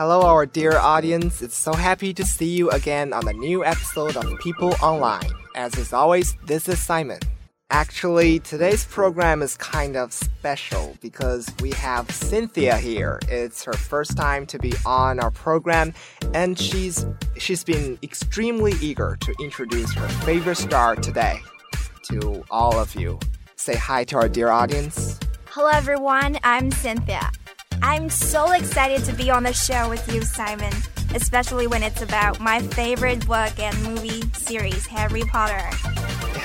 Hello, our dear audience. It's so happy to see you again on a new episode of People Online. As is always, this is Simon. Actually, today's program is kind of special because we have Cynthia here. It's her first time to be on our program, and she's been extremely eager to introduce her favorite star today to all of you. Say hi to our dear audience. Hello, everyone. I'm Cynthia. I'm so excited to be on the show with you, Simon, especially when it's about my favorite book and movie series, Harry Potter.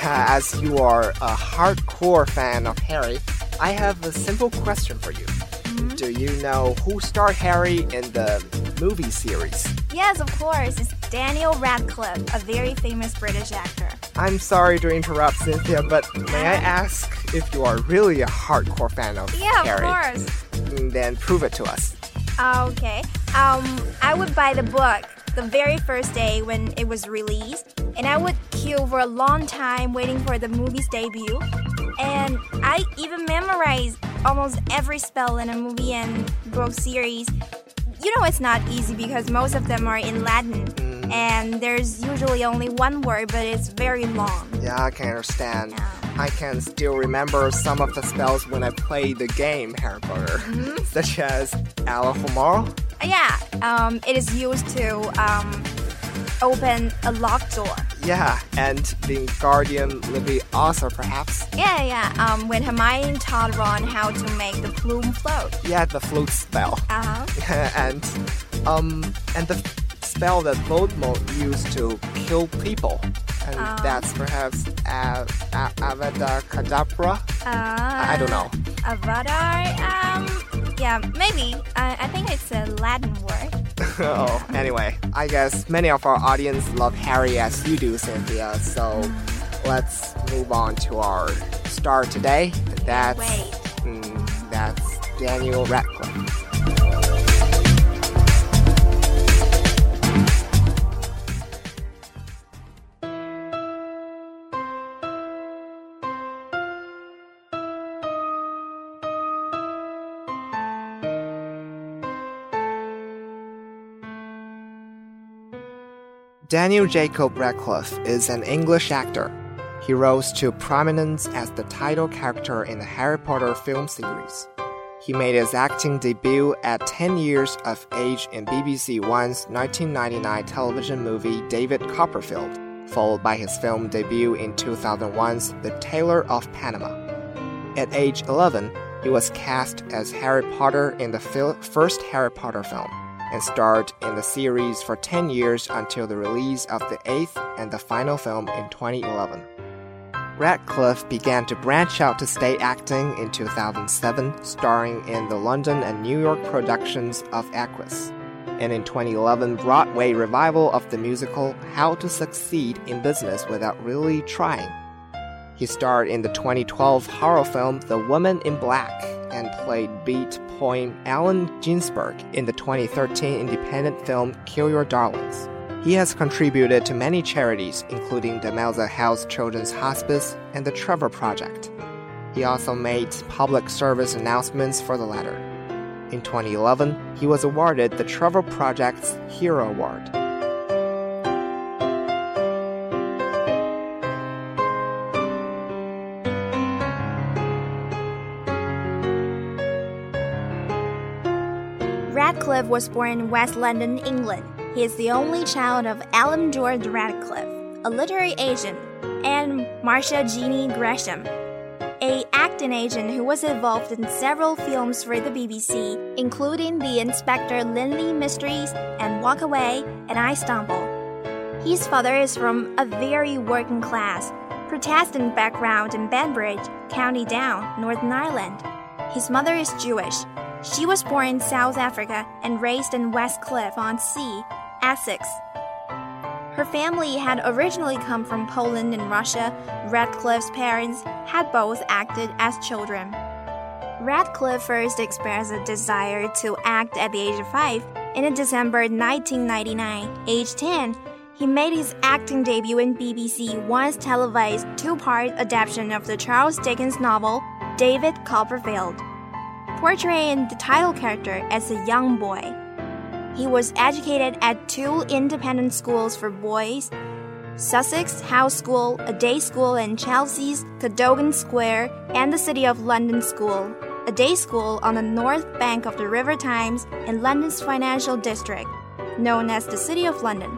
As you are a hardcore fan of Harry, I have a simple question for you. Mm-hmm. Do you know who starred Harry in the movie series? Yes, of course. It's Daniel Radcliffe, a very famous British actor. I'm sorry to interrupt, Cynthia, but may I ask if you are really a hardcore fan of Harry? Yeah, of course. Then prove it to us. Okay. I would buy the book the very first day when it was released, and I would queue for a long time waiting for the movie's debut. And I even memorized almost every spell in a movie and book series. You know, it's not easy because most of them are in Latin, and there's usually only one word, but it's very long. Yeah, I can understand. Yeah. I can still remember some of the spells when I played the game Harry Potter, such as Alohomora. Yeah, it is used to open a locked door. Yeah, and the Guardian Leviosa, perhaps. Yeah. When Hermione taught Ron how to make the plume float. Yeah, the flute spell. And the spell that Voldemort used to kill people, and that's perhaps Avada Kedavra. I don't know. Avada. Yeah, maybe. I think it's a Latin word. Oh, anyway, I guess many of our audience love Harry as you do, Cynthia. So let's move on to our star today. That's Daniel Radcliffe. Daniel Jacob Radcliffe is an English actor. He rose to prominence as the title character in the Harry Potter film series. He made his acting debut at 10 years of age in BBC One's 1999 television movie David Copperfield, followed by his film debut in 2001's The Tailor of Panama. At age 11, he was cast as Harry Potter in the first Harry Potter film, and starred in the series for 10 years until the release of the 8th and the final film in 2011. Radcliffe began to branch out to stage acting in 2007, starring in the London and New York productions of Equus, and in 2011 Broadway revival of the musical How to Succeed in Business Without Really Trying. He starred in the 2012 horror film The Woman in Black and played beat poet Allen Ginsberg in the 2013 independent film Kill Your Darlings. He has contributed to many charities, including the Melza House Children's Hospice and the Trevor Project. He also made public service announcements for the latter. In 2011, he was awarded the Trevor Project's Hero Award. Radcliffe was born in West London, England. He is the only child of Alan George Radcliffe, a literary agent, and Marcia Jeannie Gresham, an acting agent who was involved in several films for the BBC, including The Inspector Lindley Mysteries and Walk Away and I Stumble. His father is from a very working-class, Protestant background in Banbridge, County Down, Northern Ireland. His mother is Jewish. She was born in South Africa and raised in Westcliff-on-Sea, Essex. Her family had originally come from Poland and Russia. Radcliffe's parents had both acted as children. Radcliffe first expressed a desire to act at the age of 5, and in December 1999, age 10, he made his acting debut in BBC One's televised 2-part adaptation of the Charles Dickens novel David Copperfield, portraying the title character as a young boy. He was educated at two independent schools for boys, Sussex House School, a day school in Chelsea's Cadogan Square, and the City of London School, a day school on the north bank of the River Thames in London's financial district, known as the City of London.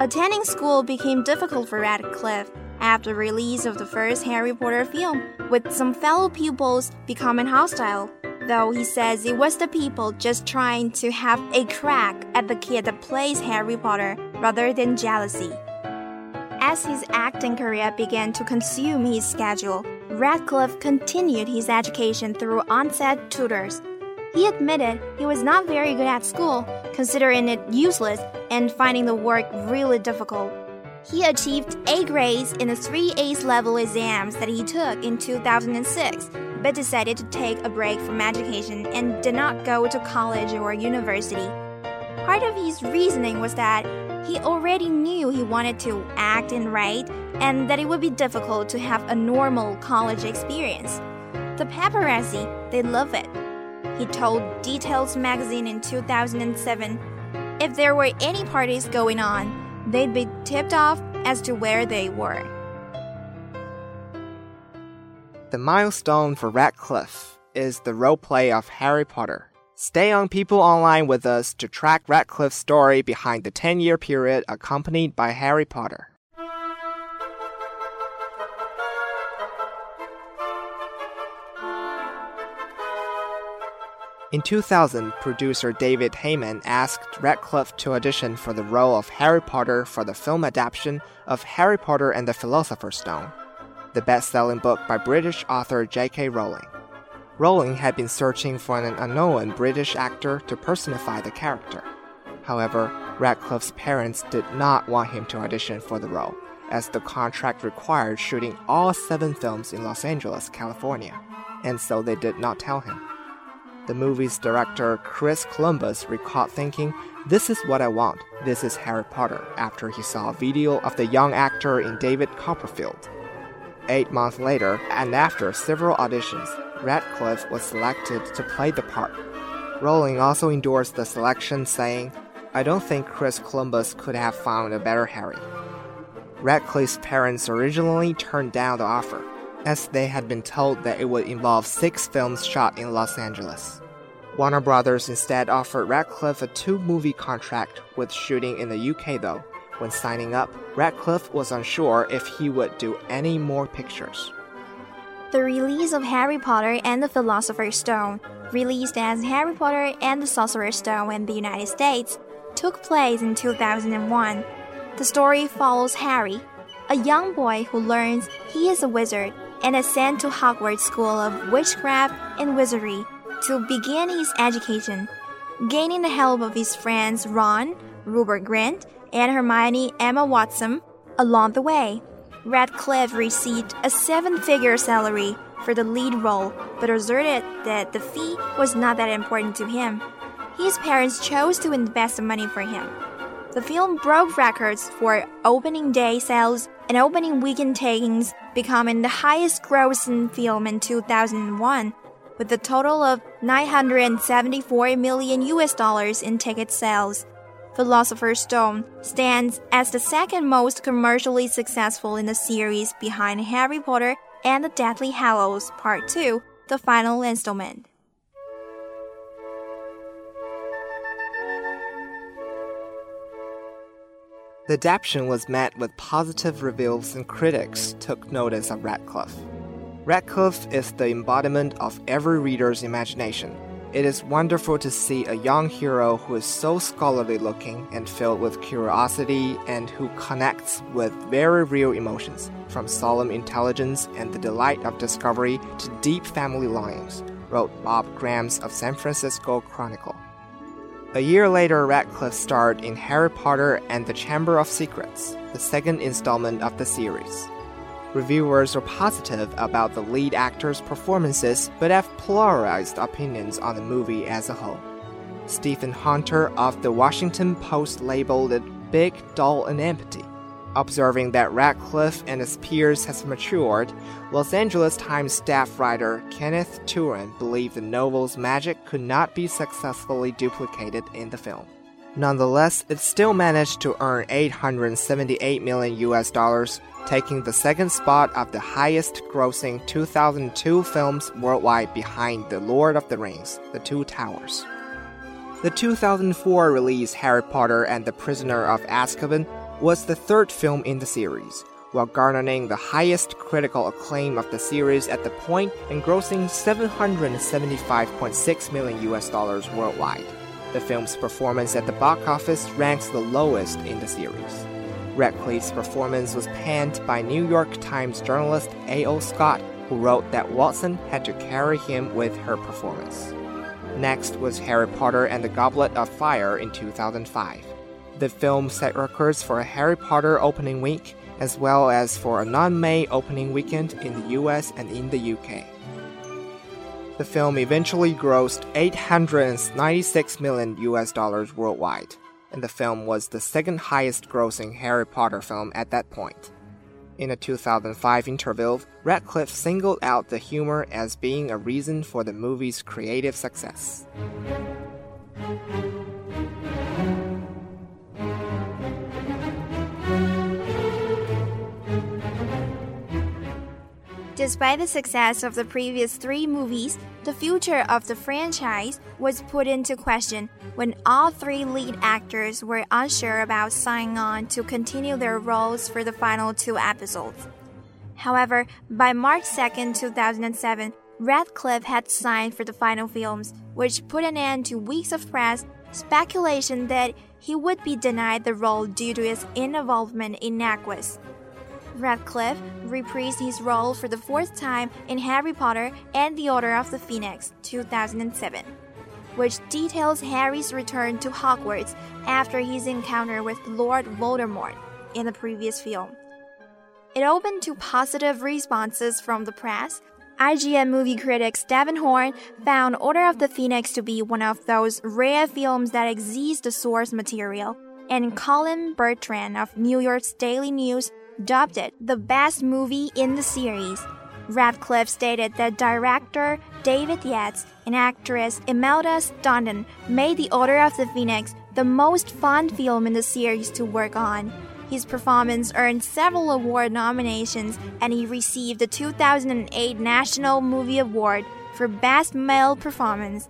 Attending school became difficult for Radcliffe after the release of the first Harry Potter film, with some fellow pupils becoming hostile, though he says it was the people just trying to have a crack at the kid that plays Harry Potter rather than jealousy. As his acting career began to consume his schedule, Radcliffe continued his education through on-set tutors. He admitted he was not very good at school, considering it useless and finding the work really difficult. He achieved A grades in the three A-level exams that he took in 2006, but decided to take a break from education and did not go to college or university. Part of his reasoning was that he already knew he wanted to act and write, and that it would be difficult to have a normal college experience. The paparazzi, they love it. He told Details magazine in 2007, if there were any parties going on, they'd be tipped off as to where they were. The milestone for Radcliffe is the roleplay of Harry Potter. Stay on People Online with us to track Radcliffe's story behind the 10-year period accompanied by Harry Potter. In 2000, producer David Heyman asked Radcliffe to audition for the role of Harry Potter for the film adaptation of Harry Potter and the Philosopher's Stone, the best-selling book by British author J.K. Rowling. Rowling had been searching for an unknown British actor to personify the character. However, Radcliffe's parents did not want him to audition for the role, as the contract required shooting all 7 films in Los Angeles, California, and so they did not tell him. The movie's director, Chris Columbus, recalled thinking, "This is what I want. This is Harry Potter," after he saw a video of the young actor in David Copperfield. 8 months later, and after several auditions, Radcliffe was selected to play the part. Rowling also endorsed the selection, saying, "I don't think Chris Columbus could have found a better Harry." Radcliffe's parents originally turned down the offer, as they had been told that it would involve 6 films shot in Los Angeles. Warner Brothers instead offered Radcliffe a 2-movie contract with shooting in the UK, though. When signing up, Radcliffe was unsure if he would do any more pictures. The release of Harry Potter and the Philosopher's Stone, released as Harry Potter and the Sorcerer's Stone in the United States, took place in 2001. The story follows Harry, a young boy who learns he is a wizard, and is sent to Hogwarts School of Witchcraft and Wizardry to begin his education. Gaining the help of his friends Ron, Rupert Grint, and Hermione Emma Watson along the way, Radcliffe received a 7-figure salary for the lead role, but asserted that the fee was not that important to him. His parents chose to invest the money for him. The film broke records for opening day sales and opening weekend takings, becoming the highest-grossing film in 2001, with a total of $974 million in ticket sales. Philosopher's Stone stands as the second most commercially successful in the series, behind Harry Potter and the Deathly Hallows Part II, the final installment. The adaptation was met with positive reviews, and critics took notice of Radcliffe. Radcliffe is the embodiment of every reader's imagination. It is wonderful to see a young hero who is so scholarly looking and filled with curiosity, and who connects with very real emotions, from solemn intelligence and the delight of discovery to deep family longings, wrote Bob Grams of San Francisco Chronicle. A year later, Radcliffe starred in Harry Potter and the Chamber of Secrets, the second installment of the series. Reviewers were positive about the lead actor's performances, but have polarized opinions on the movie as a whole. Stephen Hunter of the Washington Post labeled it big, dull, and empty, observing that Radcliffe and his peers has matured. Los Angeles Times staff writer Kenneth Turan believed the novel's magic could not be successfully duplicated in the film. Nonetheless, it still managed to earn $878 million, taking the second spot of the highest-grossing 2002 films worldwide behind The Lord of the Rings: The Two Towers. The 2004 release Harry Potter and the Prisoner of Azkaban was the third film in the series, while garnering the highest critical acclaim of the series at the point and grossing $775.6 million worldwide. The film's performance at the box office ranks the lowest in the series. Radcliffe's performance was panned by New York Times journalist A.O. Scott, who wrote that Watson had to carry him with her performance. Next was Harry Potter and the Goblet of Fire in 2005. The film set records for a Harry Potter opening week, as well as for a non-May opening weekend in the US and in the UK. The film eventually grossed $896 million worldwide, and the film was the second highest-grossing Harry Potter film at that point. In a 2005 interview, Radcliffe singled out the humor as being a reason for the movie's creative success. Despite the success of the previous three movies, the future of the franchise was put into question when all three lead actors were unsure about signing on to continue their roles for the final two episodes. However, by March 2, 2007, Radcliffe had signed for the final films, which put an end to weeks of press speculation that he would be denied the role due to his involvement in Equus. Radcliffe reprised his role for the fourth time in Harry Potter and the Order of the Phoenix, 2007, which details Harry's return to Hogwarts after his encounter with Lord Voldemort in the previous film. It opened to positive responses from the press. IGN movie critic Stephen Horn found Order of the Phoenix to be one of those rare films that exceeds the source material, and Colin Bertrand of New York's Daily News dubbed it the best movie in the series. Radcliffe stated that director David Yates and actress Imelda Staunton made The Order of the Phoenix the most fun film in the series to work on. His performance earned several award nominations, and he received the 2008 National Movie Award for Best Male Performance.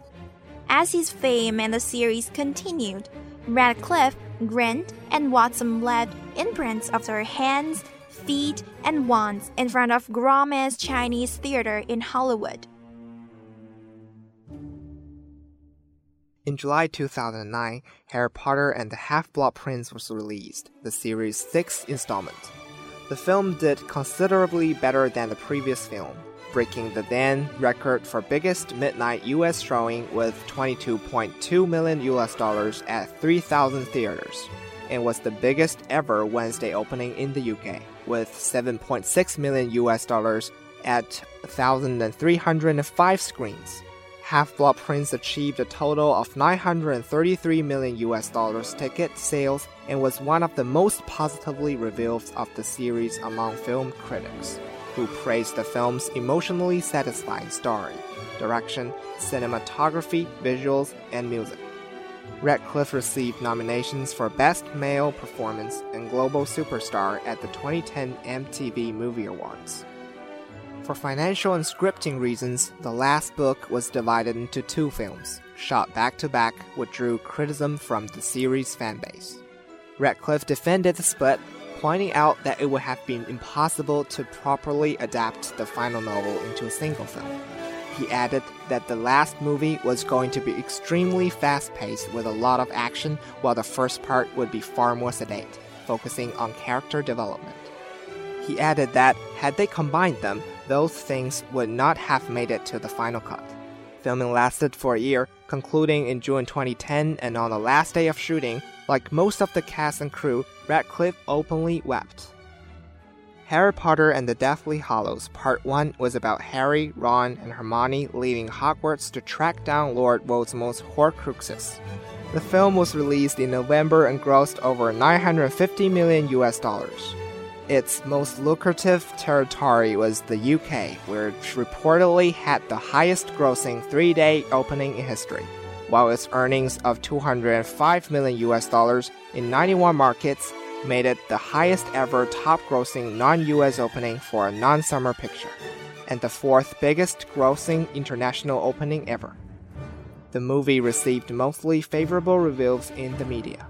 As his fame in the series continued, Radcliffe, Grint, and Watson left imprints of their hands, feet, and wands in front of Grauman's Chinese Theater in Hollywood. In July 2009, Harry Potter and the Half-Blood Prince was released, the series' sixth installment. The film did considerably better than the previous film, breaking the then record for biggest midnight US showing with $22.2 million at 3,000 theaters, and was the biggest ever Wednesday opening in the UK with $7.6 million at 1,305 screens. Half-Blood Prince achieved a total of $933 million ticket sales and was one of the most positively reviewed of the series among film critics, who praised the film's emotionally satisfying story, direction, cinematography, visuals, and music. Radcliffe received nominations for Best Male Performance and Global Superstar at the 2010 MTV Movie Awards. For financial and scripting reasons, the last book was divided into two films, shot back-to-back, which drew criticism from the series' fanbase. Radcliffe defended the split, pointing out that it would have been impossible to properly adapt the final novel into a single film. He added that the last movie was going to be extremely fast-paced with a lot of action, while the first part would be far more sedate, focusing on character development. He added that, had they combined them, those things would not have made it to the final cut. Filming lasted for a year, concluding in June 2010, and on the last day of shooting, like most of the cast and crew, Radcliffe openly wept. Harry Potter and the Deathly Hallows Part I was about Harry, Ron, and Hermione leaving Hogwarts to track down Lord Voldemort's Horcruxes. The film was released in November and grossed over $950 million. Its most lucrative territory was the UK, which reportedly had the highest-grossing three-day opening in history, while its earnings of $205 million in 91 markets made it the highest ever top-grossing non-US opening for a non-summer picture, and the fourth biggest grossing international opening ever. The movie received mostly favorable reviews in the media.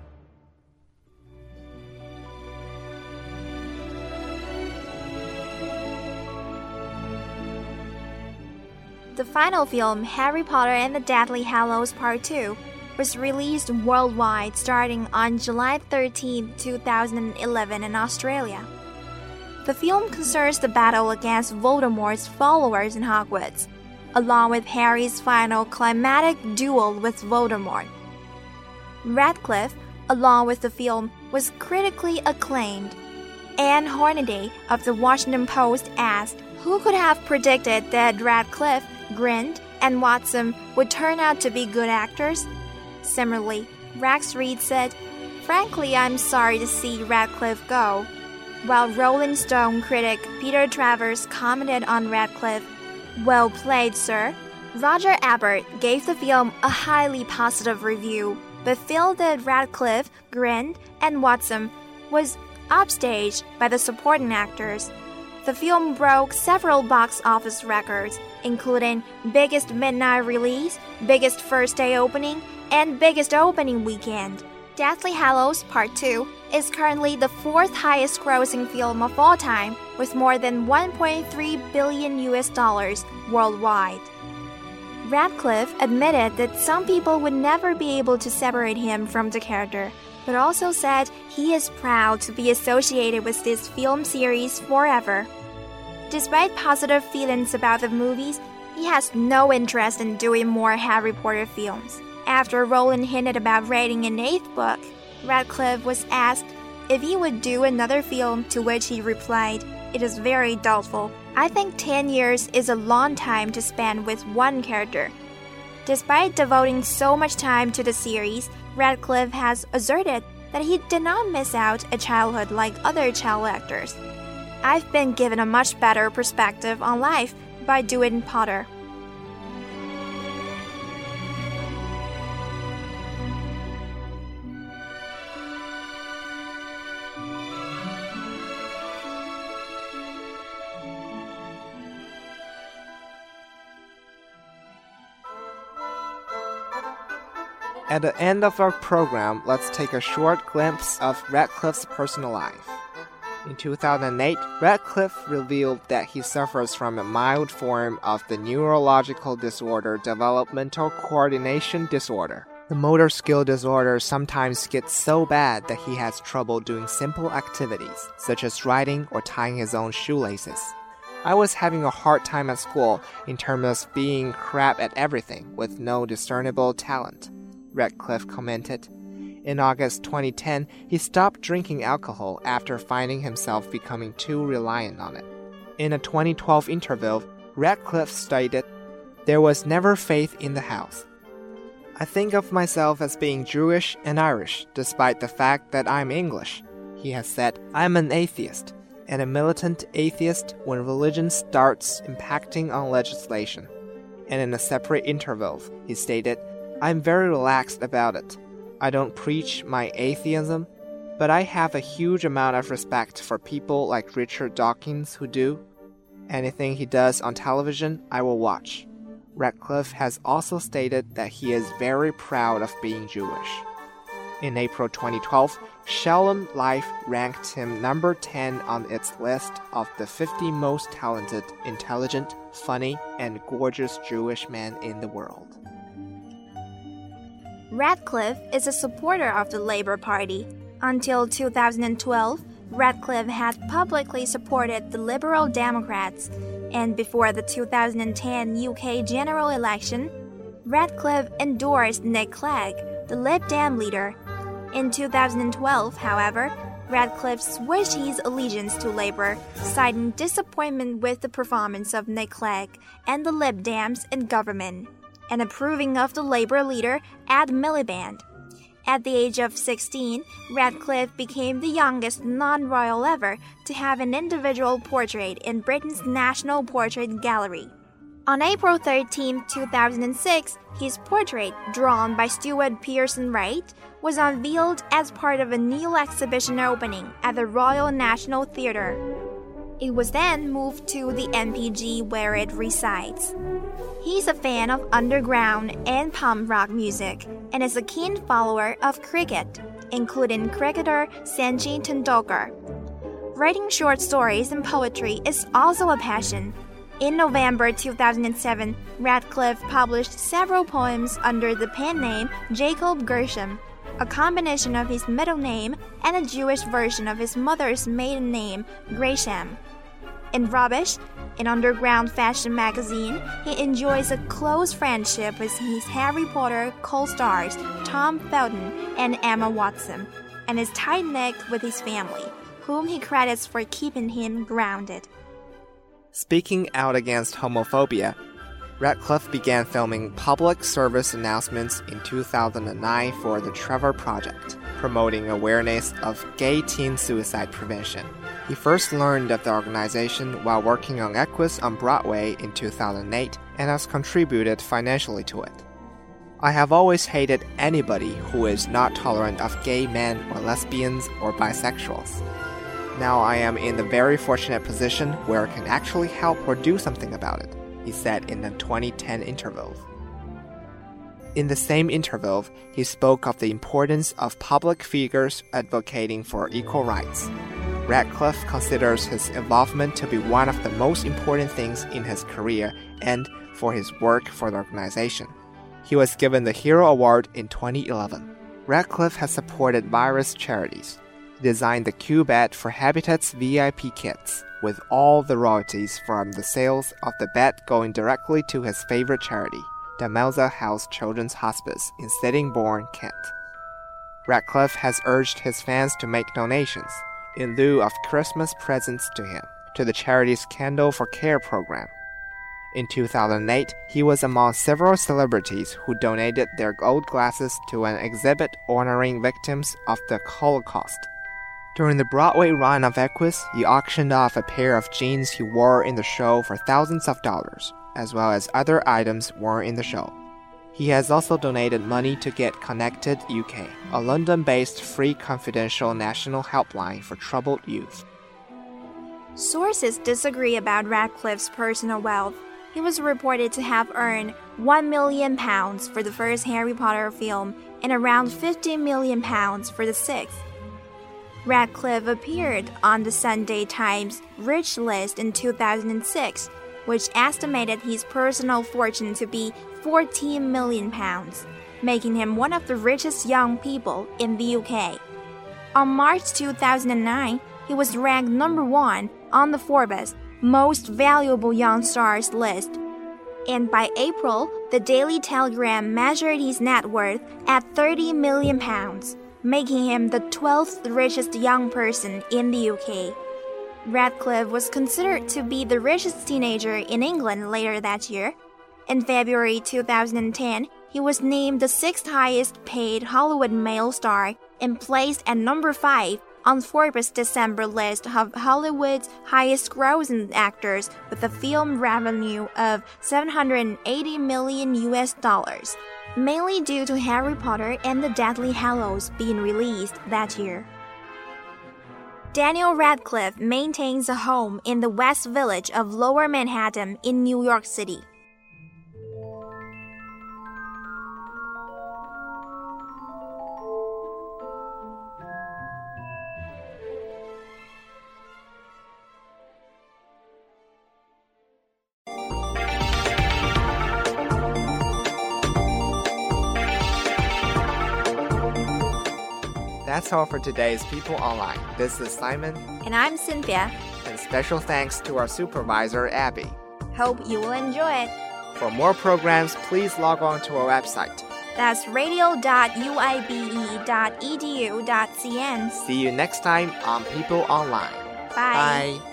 The final film, Harry Potter and the Deathly Hallows Part II, was released worldwide starting on July 13, 2011 in Australia. The film concerns the battle against Voldemort's followers in Hogwarts, along with Harry's final climactic duel with Voldemort. Radcliffe, along with the film, was critically acclaimed. Anne Hornaday of the Washington Post asked, "Who could have predicted that Radcliffe, Grint, and Watson would turn out to be good actors?" Similarly, Rex Reed said, "Frankly, I'm sorry to see Radcliffe go." While Rolling Stone critic Peter Travers commented on Radcliffe, "Well played, sir." Roger Ebert gave the film a highly positive review, but felt that Radcliffe, Grint, and Watson was upstaged by the supporting actors. The film broke several box office records, including biggest midnight release, biggest first day opening, and biggest opening weekend. Deathly Hallows Part 2 is currently the fourth highest grossing film of all time, with more than $1.3 billion worldwide. Radcliffe admitted that some people would never be able to separate him from the character, but also said he is proud to be associated with this film series forever. Despite positive feelings about the movies, he has no interest in doing more Harry Potter films. After Rowling hinted about writing an 8th book, Radcliffe was asked if he would do another film, to which he replied, "It is very doubtful. I think 10 years is a long time to spend with one character." Despite devoting so much time to the series, Radcliffe has asserted that he did not miss out a childhood like other child actors. "I've been given a much better perspective on life by doing Potter." At the end of our program, let's take a short glimpse of Radcliffe's personal life. In 2008, Radcliffe revealed that he suffers from a mild form of the neurological disorder developmental coordination disorder. The motor skill disorder sometimes gets so bad that he has trouble doing simple activities, such as riding or tying his own shoelaces. "I was having a hard time at school in terms of being crap at everything with no discernible talent," Radcliffe commented. In August 2010, he stopped drinking alcohol after finding himself becoming too reliant on it. In a 2012 interview, Radcliffe stated, "There was never faith in the house. I think of myself as being Jewish and Irish, despite the fact that I'm English," he has said. "I'm an atheist, and a militant atheist when religion starts impacting on legislation." And in a separate interview, he stated, "I'm very relaxed about it. I don't preach my atheism, but I have a huge amount of respect for people like Richard Dawkins who do. Anything he does on television, I will watch." Radcliffe has also stated that he is very proud of being Jewish. In April 2012, Shalom Life ranked him number 10 on its list of the 50 most talented, intelligent, funny, and gorgeous Jewish men in the world. Radcliffe is a supporter of the Labour Party. Until 2012, Radcliffe had publicly supported the Liberal Democrats, and before the 2010 UK general election, Radcliffe endorsed Nick Clegg, the Lib Dem leader. In 2012, however, Radcliffe switched his allegiance to Labour, citing disappointment with the performance of Nick Clegg and the Lib Dems in government, and approving of the Labour leader Ed Miliband. At the age of 16, Radcliffe became the youngest non-royal ever to have an individual portrait in Britain's National Portrait Gallery. On April 13, 2006, his portrait, drawn by Stuart Pearson Wright, was unveiled as part of a new exhibition opening at the Royal National Theatre. It was then moved to the NPG where it resides. He's a fan of underground and punk rock music and is a keen follower of cricket, including cricketer Sachin Tendulkar. Writing short stories and poetry is also a passion. In November 2007, Radcliffe published several poems under the pen name Jacob Gershom, a combination of his middle name and a Jewish version of his mother's maiden name, Gresham. In Rubbish, an underground fashion magazine, he enjoys a close friendship with his Harry Potter co-stars Tom Felton and Emma Watson, and is tight-knit with his family, whom he credits for keeping him grounded. Speaking out against homophobia, Radcliffe began filming public service announcements in 2009 for the Trevor Project, promoting awareness of gay teen suicide prevention. He first learned of the organization while working on Equus on Broadway in 2008 and has contributed financially to it. I have always hated anybody who is not tolerant of gay men or lesbians or bisexuals. Now I am in the very fortunate position where I can actually help or do something about it, he said in a 2010 interview. In the same interview, he spoke of the importance of public figures advocating for equal rights. Radcliffe considers his involvement to be one of the most important things in his career and for his work for the organization. He was given the Hero Award in 2011. Radcliffe has supported various charities. Designed the Q bed for Habitat's VIP kits, with all the royalties from the sales of the bed going directly to his favorite charity, Dalmousie House Children's Hospice in Sittingbourne, Kent. Radcliffe has urged his fans to make donations, in lieu of Christmas presents to him, to the charity's Candle for Care program. In 2008, he was among several celebrities who donated their gold glasses to an exhibit honoring victims of the Holocaust. During the Broadway run of Equus, he auctioned off a pair of jeans he wore in the show for thousands of dollars, as well as other items worn in the show. He has also donated money to Get Connected UK, a London-based free confidential national helpline for troubled youth. Sources disagree about Radcliffe's personal wealth. He was reported to have earned £1 million for the first Harry Potter film and around £15 million for the sixth. Radcliffe appeared on the Sunday Times Rich List in 2006, which estimated his personal fortune to be £14 million, making him one of the richest young people in the UK. On March 2009, he was ranked number 1 on the Forbes Most Valuable Young Stars list, and by April, the Daily Telegram measured his net worth at £30 million. Making him the 12th richest young person in the UK. Radcliffe was considered to be the richest teenager in England later that year. In February 2010, he was named the 6th highest paid Hollywood male star and placed at number 5 on Forbes' December list of Hollywood's highest grossing actors with a film revenue of $780 million. Mainly due to Harry Potter and the Deathly Hallows being released that year. Daniel Radcliffe maintains a home in the West Village of Lower Manhattan in New York City. That's all for today's People Online. This is Simon. And I'm Cynthia. And special thanks to our supervisor, Abby. Hope you will enjoy it. For more programs, please log on to our website. That's radio.uibe.edu.cn. See you next time on People Online. Bye. Bye.